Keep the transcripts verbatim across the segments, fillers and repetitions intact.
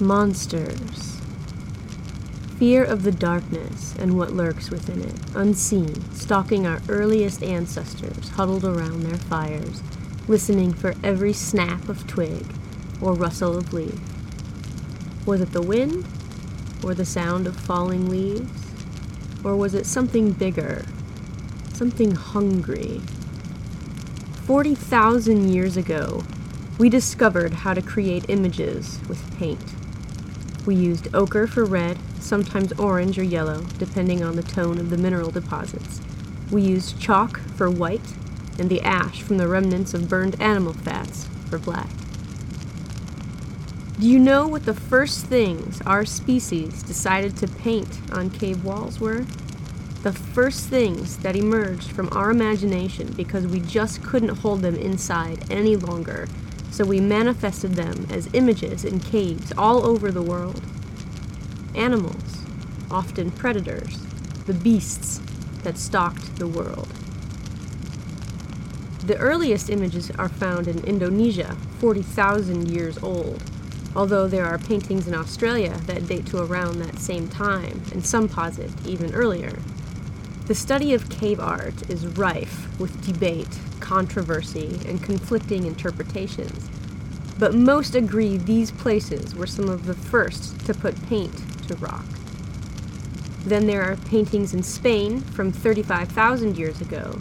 Monsters. Fear of the darkness and what lurks within it, unseen, stalking our earliest ancestors huddled around their fires, listening for every snap of twig or rustle of leaf. Was it the wind? Or the sound of falling leaves? Or was it something bigger? Something hungry? Forty thousand years ago, we discovered how to create images with paint. We used ochre for red, sometimes orange or yellow, depending on the tone of the mineral deposits. We used chalk for white, and the ash from the remnants of burned animal fats for black. Do you know what the first things our species decided to paint on cave walls were? The first things that emerged from our imagination because we just couldn't hold them inside any longer, so we manifested them as images in caves all over the world. Animals, often predators, the beasts that stalked the world. The earliest images are found in Indonesia, forty thousand years old, although there are paintings in Australia that date to around that same time, and some posit even earlier. The study of cave art is rife with debate, controversy, and conflicting interpretations, but most agree these places were some of the first to put paint to rock. Then there are paintings in Spain from thirty-five thousand years ago.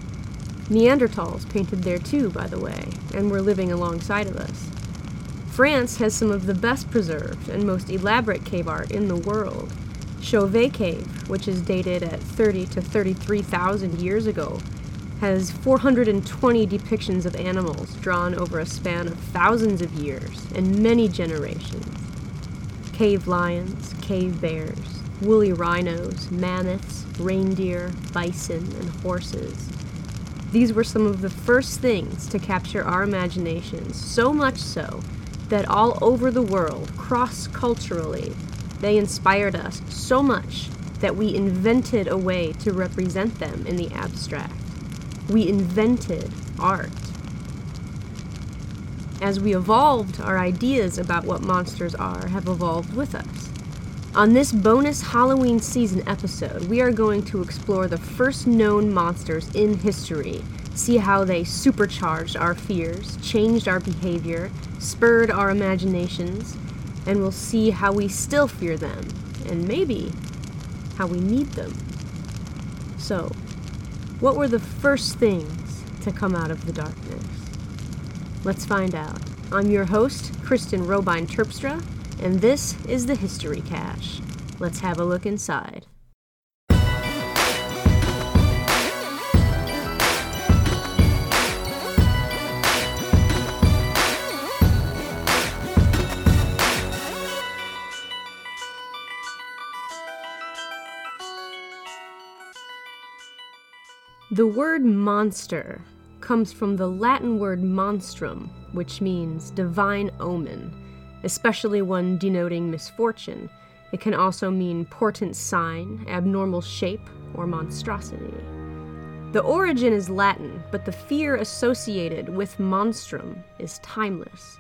Neanderthals painted there too, by the way, and were living alongside of us. France has some of the best preserved and most elaborate cave art in the world. Chauvet Cave, which is dated at thirty to thirty-three thousand years ago, has four hundred twenty depictions of animals drawn over a span of thousands of years and many generations. Cave lions, cave bears, woolly rhinos, mammoths, reindeer, bison, and horses. These were some of the first things to capture our imaginations, so much so that all over the world, cross-culturally, they inspired us so much that we invented a way to represent them in the abstract. We invented art. As we evolved, our ideas about what monsters are have evolved with us. On this bonus Halloween season episode, we are going to explore the first known monsters in history, see how they supercharged our fears, changed our behavior, spurred our imaginations, and we'll see how we still fear them, and maybe how we need them. So, what were the first things to come out of the darkness? Let's find out. I'm your host, Kristen Robine-Terpstra, and this is the History Cache. Let's have a look inside. The word monster comes from the Latin word monstrum, which means divine omen, especially one denoting misfortune. It can also mean portent sign, abnormal shape, or monstrosity. The origin is Latin, but the fear associated with monstrum is timeless.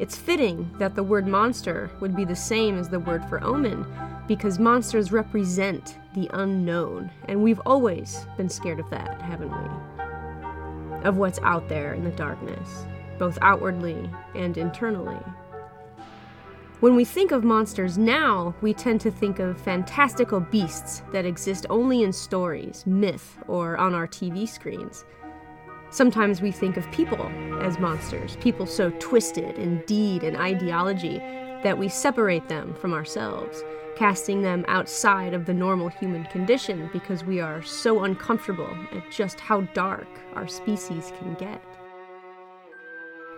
It's fitting that the word monster would be the same as the word for omen, because monsters represent the unknown, and we've always been scared of that, haven't we? Of what's out there in the darkness, both outwardly and internally. When we think of monsters now, we tend to think of fantastical beasts that exist only in stories, myth, or on our T V screens. Sometimes we think of people as monsters, people so twisted in deed and ideology that we separate them from ourselves, casting them outside of the normal human condition because we are so uncomfortable at just how dark our species can get.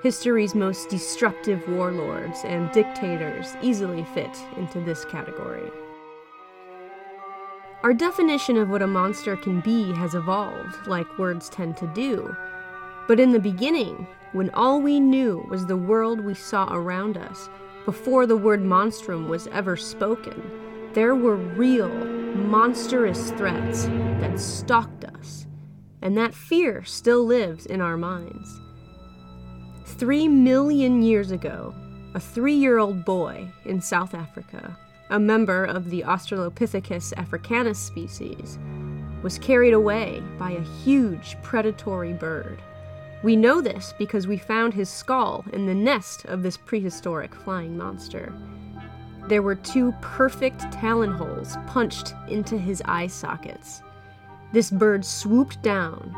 History's most destructive warlords and dictators easily fit into this category. Our definition of what a monster can be has evolved, like words tend to do. But in the beginning, when all we knew was the world we saw around us, before the word monstrum was ever spoken, there were real, monstrous threats that stalked us, and that fear still lives in our minds. Three million years ago, a three-year-old boy in South Africa, a member of the Australopithecus africanus species, was carried away by a huge predatory bird. We know this because we found his skull in the nest of this prehistoric flying monster. There were two perfect talon holes punched into his eye sockets. This bird swooped down,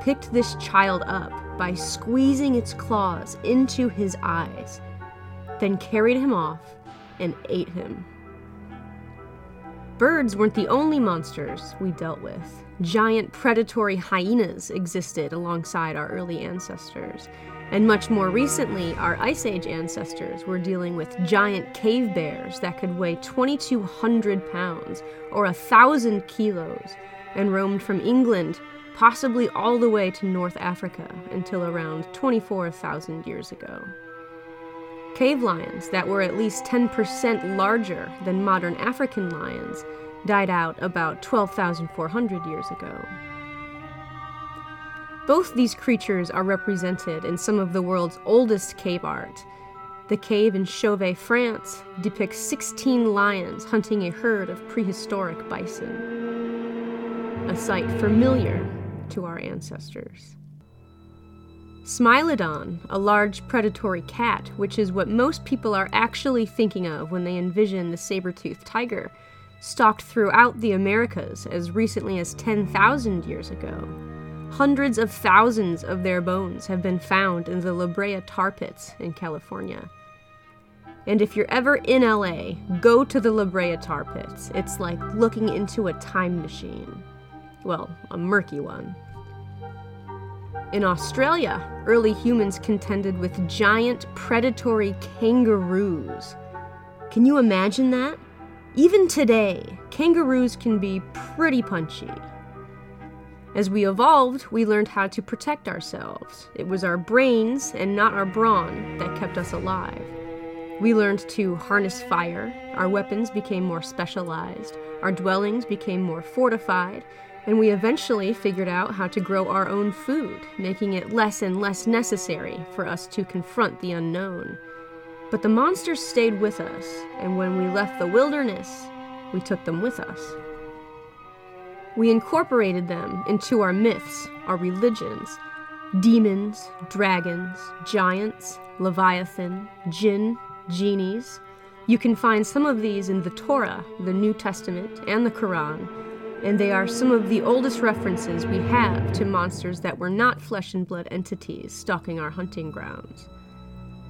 picked this child up by squeezing its claws into his eyes, then carried him off and ate him. Birds weren't the only monsters we dealt with. Giant predatory hyenas existed alongside our early ancestors. And much more recently, our Ice Age ancestors were dealing with giant cave bears that could weigh twenty-two hundred pounds or one thousand kilos and roamed from England possibly all the way to North Africa until around twenty-four thousand years ago. Cave lions that were at least ten percent larger than modern African lions died out about twelve thousand four hundred years ago. Both these creatures are represented in some of the world's oldest cave art. The cave in Chauvet, France, depicts sixteen lions hunting a herd of prehistoric bison, a sight familiar to our ancestors. Smilodon, a large predatory cat, which is what most people are actually thinking of when they envision the saber-toothed tiger, stalked throughout the Americas as recently as ten thousand years ago. Hundreds of thousands of their bones have been found in the La Brea Tar Pits in California. And if you're ever in L A, go to the La Brea Tar Pits. It's like looking into a time machine. Well, a murky one. In Australia, early humans contended with giant predatory kangaroos. Can you imagine that? Even today, kangaroos can be pretty punchy. As we evolved, we learned how to protect ourselves. It was our brains and not our brawn that kept us alive. We learned to harness fire, our weapons became more specialized, our dwellings became more fortified, and we eventually figured out how to grow our own food, making it less and less necessary for us to confront the unknown. But the monsters stayed with us, and when we left the wilderness, we took them with us. We incorporated them into our myths, our religions. Demons, dragons, giants, Leviathan, jinn, genies. You can find some of these in the Torah, the New Testament, and the Quran, and they are some of the oldest references we have to monsters that were not flesh and blood entities stalking our hunting grounds.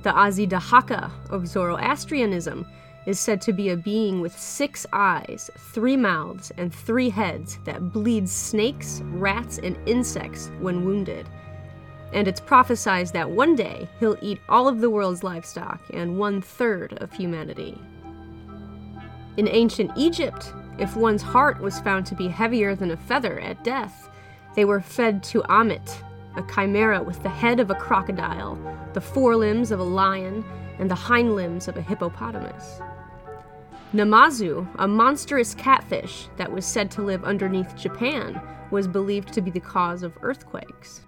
The Azidahaka of Zoroastrianism is said to be a being with six eyes, three mouths, and three heads that bleeds snakes, rats, and insects when wounded. And it's prophesied that one day he'll eat all of the world's livestock and one-third of humanity. In ancient Egypt, if one's heart was found to be heavier than a feather at death, they were fed to Ammit, a chimera with the head of a crocodile, the forelimbs of a lion, and the hind limbs of a hippopotamus. Namazu, a monstrous catfish that was said to live underneath Japan, was believed to be the cause of earthquakes.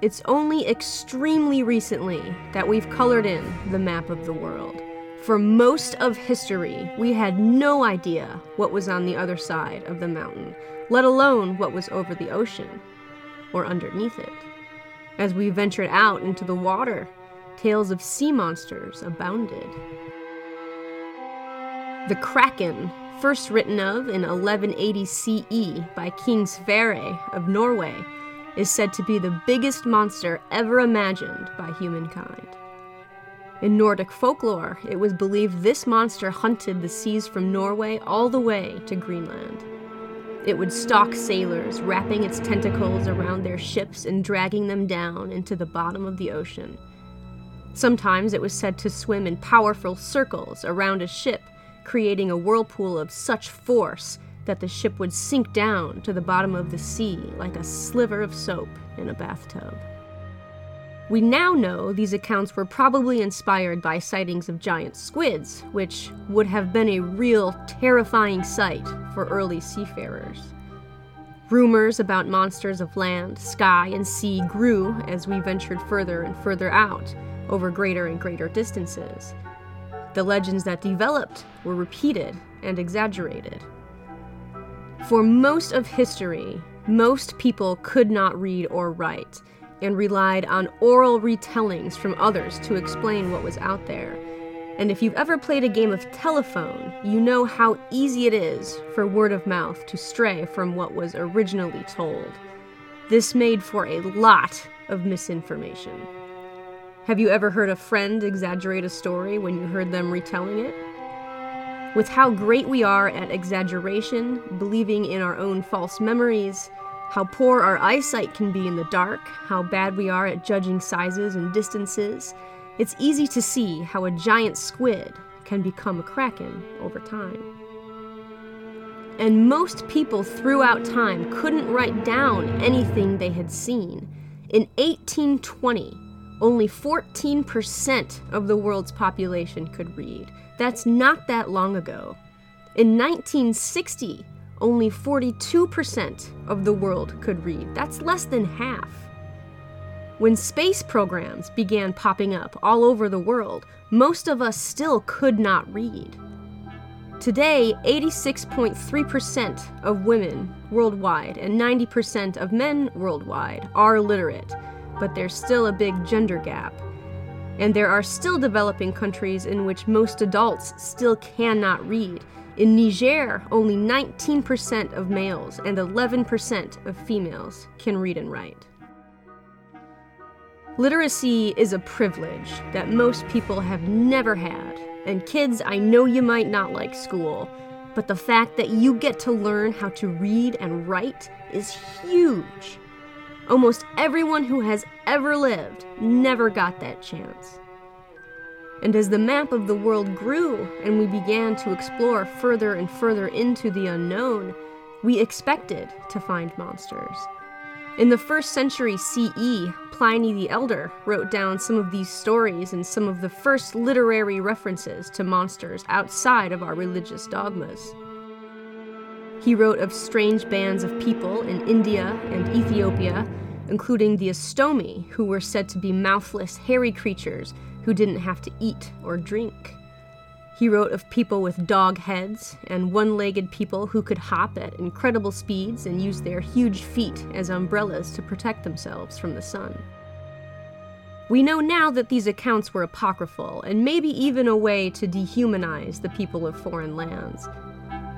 It's only extremely recently that we've colored in the map of the world. For most of history, we had no idea what was on the other side of the mountain, let alone what was over the ocean, or underneath it. As we ventured out into the water, tales of sea monsters abounded. The Kraken, first written of in eleven eighty C E by King Sverre of Norway, is said to be the biggest monster ever imagined by humankind. In Nordic folklore, it was believed this monster hunted the seas from Norway all the way to Greenland. It would stalk sailors, wrapping its tentacles around their ships and dragging them down into the bottom of the ocean. Sometimes it was said to swim in powerful circles around a ship, creating a whirlpool of such force that the ship would sink down to the bottom of the sea like a sliver of soap in a bathtub. We now know these accounts were probably inspired by sightings of giant squids, which would have been a real terrifying sight for early seafarers. Rumors about monsters of land, sky, and sea grew as we ventured further and further out, over greater and greater distances. The legends that developed were repeated and exaggerated. For most of history, most people could not read or write, and relied on oral retellings from others to explain what was out there. And if you've ever played a game of telephone, you know how easy it is for word of mouth to stray from what was originally told. This made for a lot of misinformation. Have you ever heard a friend exaggerate a story when you heard them retelling it? With how great we are at exaggeration, believing in our own false memories, how poor our eyesight can be in the dark, how bad we are at judging sizes and distances, it's easy to see how a giant squid can become a kraken over time. And most people throughout time couldn't write down anything they had seen. In eighteen twenty, only fourteen percent of the world's population could read. That's not that long ago. In nineteen sixty, only forty-two percent of the world could read. That's less than half. When space programs began popping up all over the world, most of us still could not read. Today, eighty-six point three percent of women worldwide and ninety percent of men worldwide are literate. But there's still a big gender gap. And there are still developing countries in which most adults still cannot read. In Niger, only nineteen percent of males and eleven percent of females can read and write. Literacy is a privilege that most people have never had. And kids, I know you might not like school, but the fact that you get to learn how to read and write is huge. Almost everyone who has ever lived never got that chance. And as the map of the world grew and we began to explore further and further into the unknown, we expected to find monsters. In the first century C E, Pliny the Elder wrote down some of these stories and some of the first literary references to monsters outside of our religious dogmas. He wrote of strange bands of people in India and Ethiopia, including the Astomi, who were said to be mouthless, hairy creatures who didn't have to eat or drink. He wrote of people with dog heads and one-legged people who could hop at incredible speeds and use their huge feet as umbrellas to protect themselves from the sun. We know now that these accounts were apocryphal and maybe even a way to dehumanize the people of foreign lands.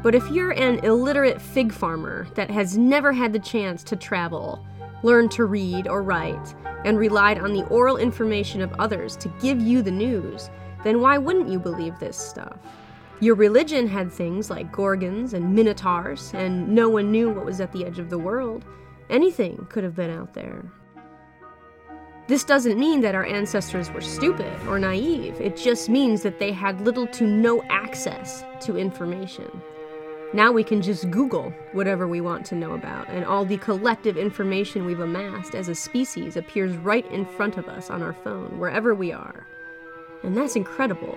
But if you're an illiterate fig farmer that has never had the chance to travel, learn to read or write, and relied on the oral information of others to give you the news, then why wouldn't you believe this stuff? Your religion had things like gorgons and minotaurs, and no one knew what was at the edge of the world. Anything could have been out there. This doesn't mean that our ancestors were stupid or naive. It just means that they had little to no access to information. Now we can just Google whatever we want to know about, and all the collective information we've amassed as a species appears right in front of us on our phone, wherever we are. And that's incredible.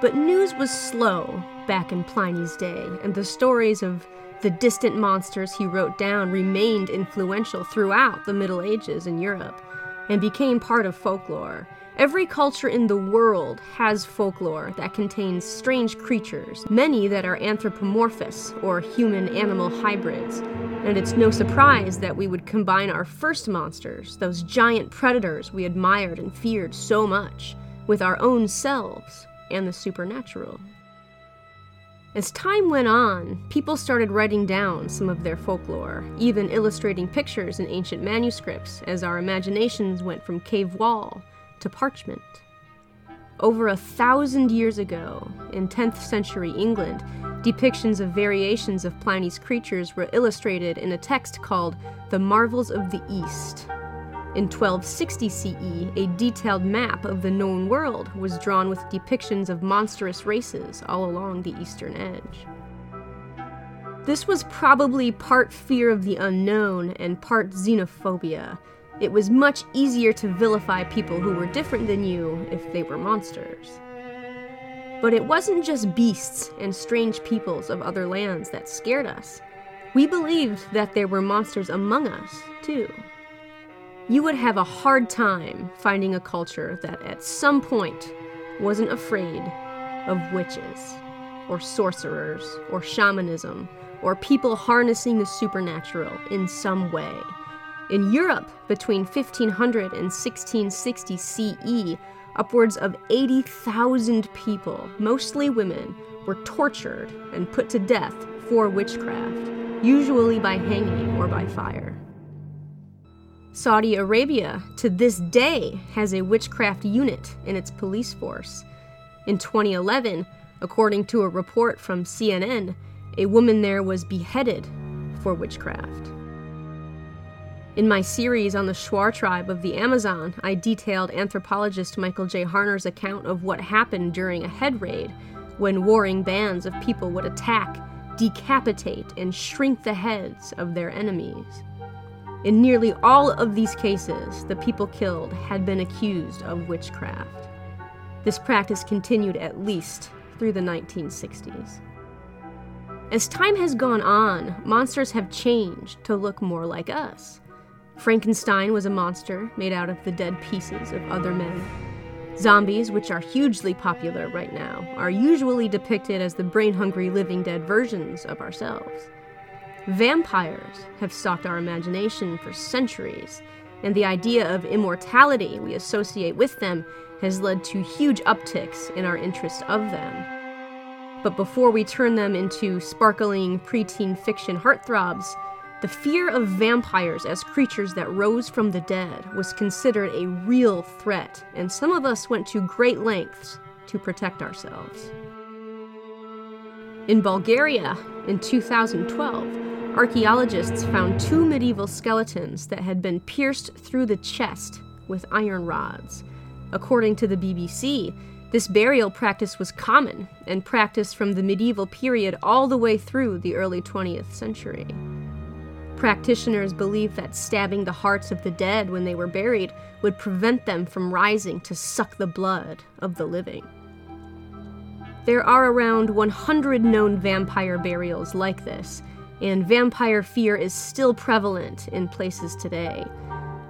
But news was slow back in Pliny's day, and the stories of the distant monsters he wrote down remained influential throughout the Middle Ages in Europe, and became part of folklore. Every culture in the world has folklore that contains strange creatures, many that are anthropomorphous or human-animal hybrids. And it's no surprise that we would combine our first monsters, those giant predators we admired and feared so much, with our own selves and the supernatural. As time went on, people started writing down some of their folklore, even illustrating pictures in ancient manuscripts as our imaginations went from cave wall to parchment. Over a thousand years ago, in tenth century England, depictions of variations of Pliny's creatures were illustrated in a text called The Marvels of the East. In twelve sixty C E, a detailed map of the known world was drawn with depictions of monstrous races all along the eastern edge. This was probably part fear of the unknown and part xenophobia. It was much easier to vilify people who were different than you if they were monsters. But it wasn't just beasts and strange peoples of other lands that scared us. We believed that there were monsters among us, too. you would have a hard time finding a culture that at some point wasn't afraid of witches, or sorcerers, or shamanism, or people harnessing the supernatural in some way. In Europe, between fifteen hundred and sixteen sixty C E, upwards of eighty thousand people, mostly women, were tortured and put to death for witchcraft, usually by hanging or by fire. Saudi Arabia, to this day, has a witchcraft unit in its police force. In twenty eleven, according to a report from C N N, a woman there was beheaded for witchcraft. In my series on the Shuar tribe of the Amazon, I detailed anthropologist Michael J. Harner's account of what happened during a head raid, when warring bands of people would attack, decapitate, and shrink the heads of their enemies. In nearly all of these cases, the people killed had been accused of witchcraft. This practice continued at least through the nineteen sixties. As time has gone on, monsters have changed to look more like us. Frankenstein was a monster made out of the dead pieces of other men. Zombies, which are hugely popular right now, are usually depicted as the brain-hungry living dead versions of ourselves. Vampires have stalked our imagination for centuries, and the idea of immortality we associate with them has led to huge upticks in our interest of them. But before we turn them into sparkling preteen fiction heartthrobs, the fear of vampires as creatures that rose from the dead was considered a real threat, and some of us went to great lengths to protect ourselves. In Bulgaria, in two thousand twelve, archaeologists found two medieval skeletons that had been pierced through the chest with iron rods. According to the B B C, this burial practice was common and practiced from the medieval period all the way through the early twentieth century. Practitioners believed that stabbing the hearts of the dead when they were buried would prevent them from rising to suck the blood of the living. There are around one hundred known vampire burials like this, and vampire fear is still prevalent in places today.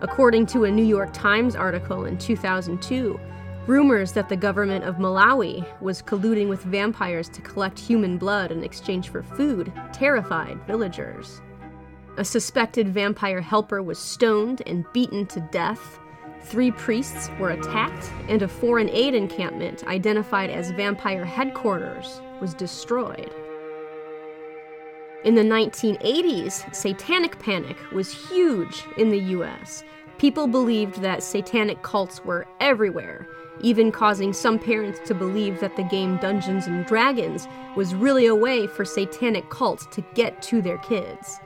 According to a New York Times article in two thousand two, rumors that the government of Malawi was colluding with vampires to collect human blood in exchange for food terrified villagers. A suspected vampire helper was stoned and beaten to death. Three priests were attacked, and a foreign aid encampment identified as vampire headquarters was destroyed. In the nineteen eighties, satanic panic was huge in the U S. People believed that satanic cults were everywhere, even causing some parents to believe that the game Dungeons and Dragons was really a way for satanic cults to get to their kids.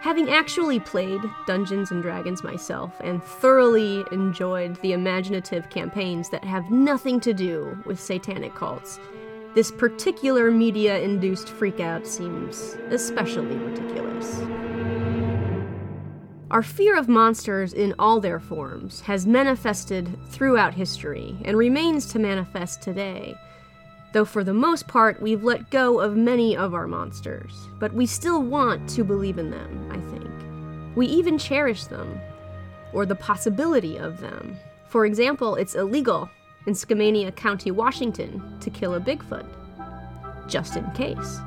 Having actually played Dungeons and Dragons myself and thoroughly enjoyed the imaginative campaigns that have nothing to do with satanic cults, this particular media-induced freakout seems especially ridiculous. Our fear of monsters in all their forms has manifested throughout history and remains to manifest today. Though for the most part, we've let go of many of our monsters, but we still want to believe in them, I think. We even cherish them, or the possibility of them. For example, it's illegal in Skamania County, Washington, to kill a Bigfoot, just in case.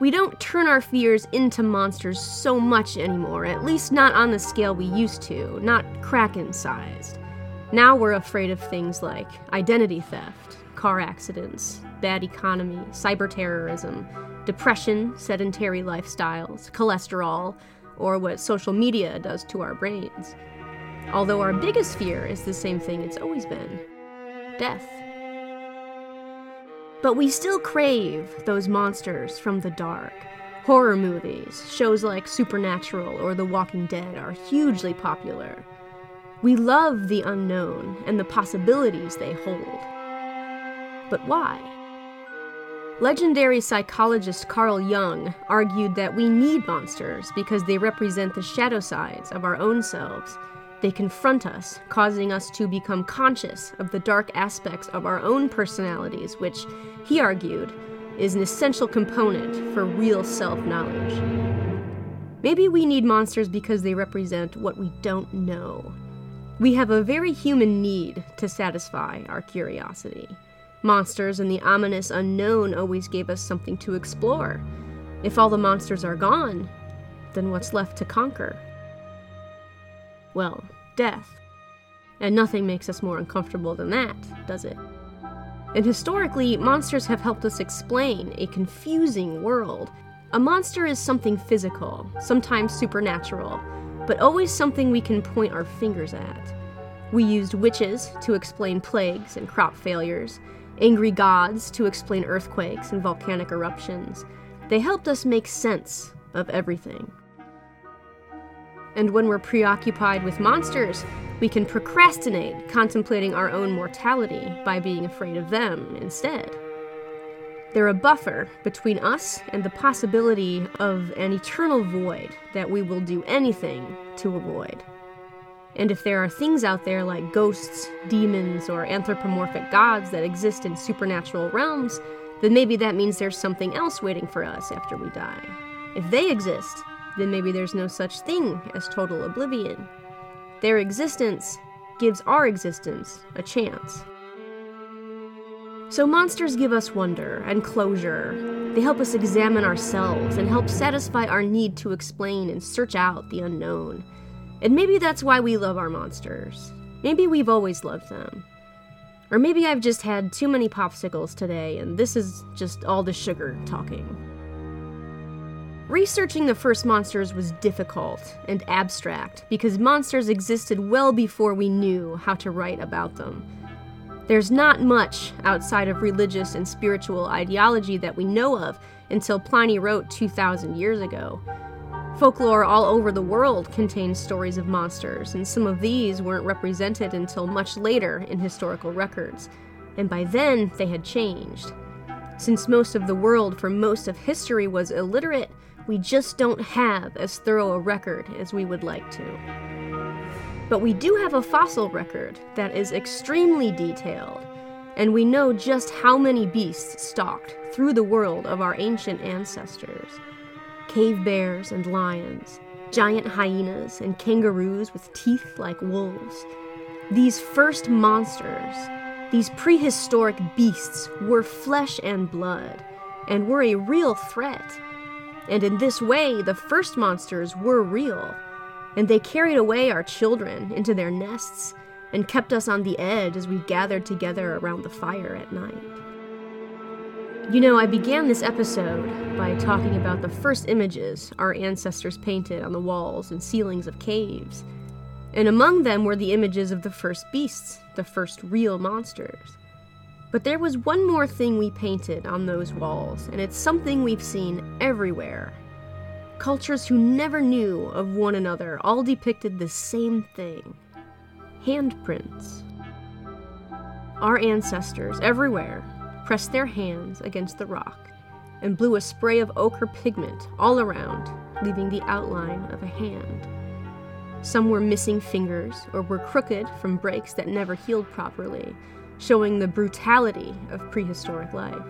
We don't turn our fears into monsters so much anymore, at least not on the scale we used to, not Kraken-sized. Now we're afraid of things like identity theft, car accidents, bad economy, cyber terrorism, depression, sedentary lifestyles, cholesterol, or what social media does to our brains. Although our biggest fear is the same thing it's always been, death. But we still crave those monsters from the dark. Horror movies, shows like Supernatural or The Walking Dead are hugely popular. We love the unknown and the possibilities they hold. But why? Legendary psychologist Carl Jung argued that we need monsters because they represent the shadow sides of our own selves. They confront us, causing us to become conscious of the dark aspects of our own personalities, which, he argued, is an essential component for real self-knowledge. Maybe we need monsters because they represent what we don't know. We have a very human need to satisfy our curiosity. Monsters and the ominous unknown always gave us something to explore. If all the monsters are gone, then what's left to conquer? Well, death. And nothing makes us more uncomfortable than that, does it? And historically, monsters have helped us explain a confusing world. A monster is something physical, sometimes supernatural, but always something we can point our fingers at. We used witches to explain plagues and crop failures, angry gods to explain earthquakes and volcanic eruptions. They helped us make sense of everything. And when we're preoccupied with monsters, we can procrastinate contemplating our own mortality by being afraid of them instead. They're a buffer between us and the possibility of an eternal void that we will do anything to avoid. And if there are things out there like ghosts, demons, or anthropomorphic gods that exist in supernatural realms, then maybe that means there's something else waiting for us after we die. If they exist, then maybe there's no such thing as total oblivion. Their existence gives our existence a chance. So monsters give us wonder and closure. They help us examine ourselves and help satisfy our need to explain and search out the unknown. And maybe that's why we love our monsters. Maybe we've always loved them. Or maybe I've just had too many popsicles today and this is just all the sugar talking. Researching the first monsters was difficult and abstract because monsters existed well before we knew how to write about them. There's not much outside of religious and spiritual ideology that we know of until Pliny wrote two thousand years ago. Folklore all over the world contains stories of monsters, and some of these weren't represented until much later in historical records, and by then they had changed. Since most of the world for most of history was illiterate, we just don't have as thorough a record as we would like to. But we do have a fossil record that is extremely detailed, and we know just how many beasts stalked through the world of our ancient ancestors. Cave bears and lions, giant hyenas and kangaroos with teeth like wolves. These first monsters, these prehistoric beasts, were flesh and blood, and were a real threat. And in this way, the first monsters were real, and they carried away our children into their nests and kept us on the edge as we gathered together around the fire at night. You know, I began this episode by talking about the first images our ancestors painted on the walls and ceilings of caves. And among them were the images of the first beasts, the first real monsters. But there was one more thing we painted on those walls, and it's something we've seen everywhere. Cultures who never knew of one another all depicted the same thing: handprints. Our ancestors everywhere pressed their hands against the rock and blew a spray of ochre pigment all around, leaving the outline of a hand. Some were missing fingers or were crooked from breaks that never healed properly, showing the brutality of prehistoric life.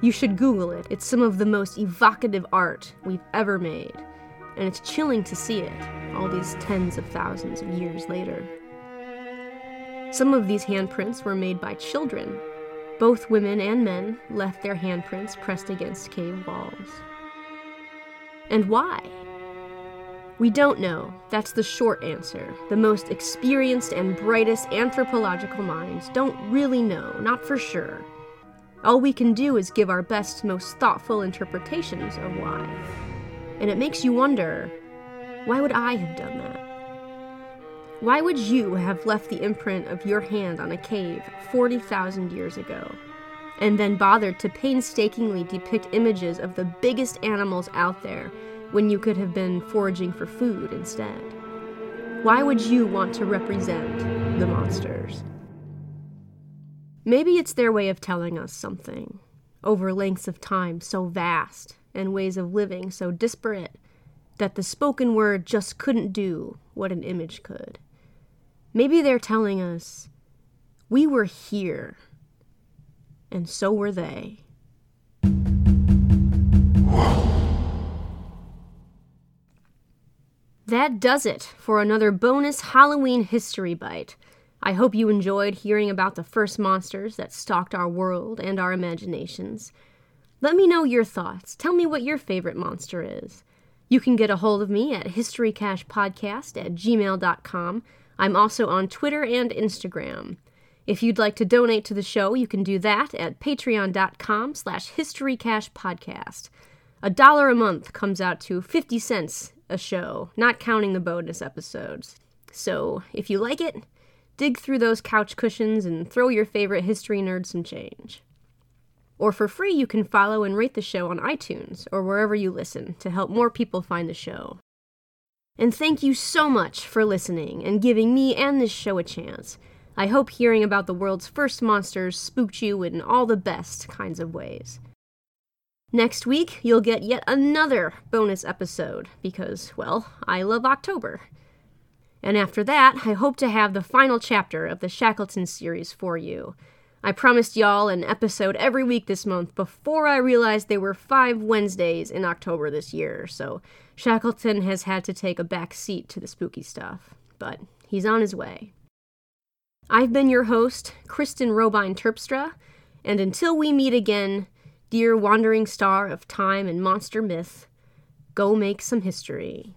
You should Google it. It's some of the most evocative art we've ever made, and it's chilling to see it all these tens of thousands of years later. Some of these handprints were made by children. Both women and men left their handprints pressed against cave walls. And why? We don't know. That's the short answer. The most experienced and brightest anthropological minds don't really know, not for sure. All we can do is give our best, most thoughtful interpretations of why. And it makes you wonder, why would I have done that? Why would you have left the imprint of your hand on a cave forty thousand years ago, and then bothered to painstakingly depict images of the biggest animals out there when you could have been foraging for food instead? Why would you want to represent the monsters? Maybe it's their way of telling us something. Over lengths of time so vast and ways of living so disparate that the spoken word just couldn't do what an image could. Maybe they're telling us, we were here, and so were they. That does it for another bonus Halloween History Bite. I hope you enjoyed hearing about the first monsters that stalked our world and our imaginations. Let me know your thoughts. Tell me what your favorite monster is. You can get a hold of me at historycashpodcast at gmail dot com. I'm also on Twitter and Instagram. If you'd like to donate to the show, you can do that at patreon dot com slash historycashpodcast. A dollar a month comes out to fifty cents a show, not counting the bonus episodes. So, if you like it, dig through those couch cushions and throw your favorite history nerd some change. Or for free, you can follow and rate the show on iTunes or wherever you listen to help more people find the show. And thank you so much for listening and giving me and this show a chance. I hope hearing about the world's first monsters spooked you in all the best kinds of ways. Next week, you'll get yet another bonus episode because, well, I love October. And after that, I hope to have the final chapter of the Shackleton series for you. I promised y'all an episode every week this month before I realized there were five Wednesdays in October this year, so Shackleton has had to take a back seat to the spooky stuff, but he's on his way. I've been your host, Kristen Robine-Terpstra, and until we meet again, dear wandering star of time and monster myth, go make some history.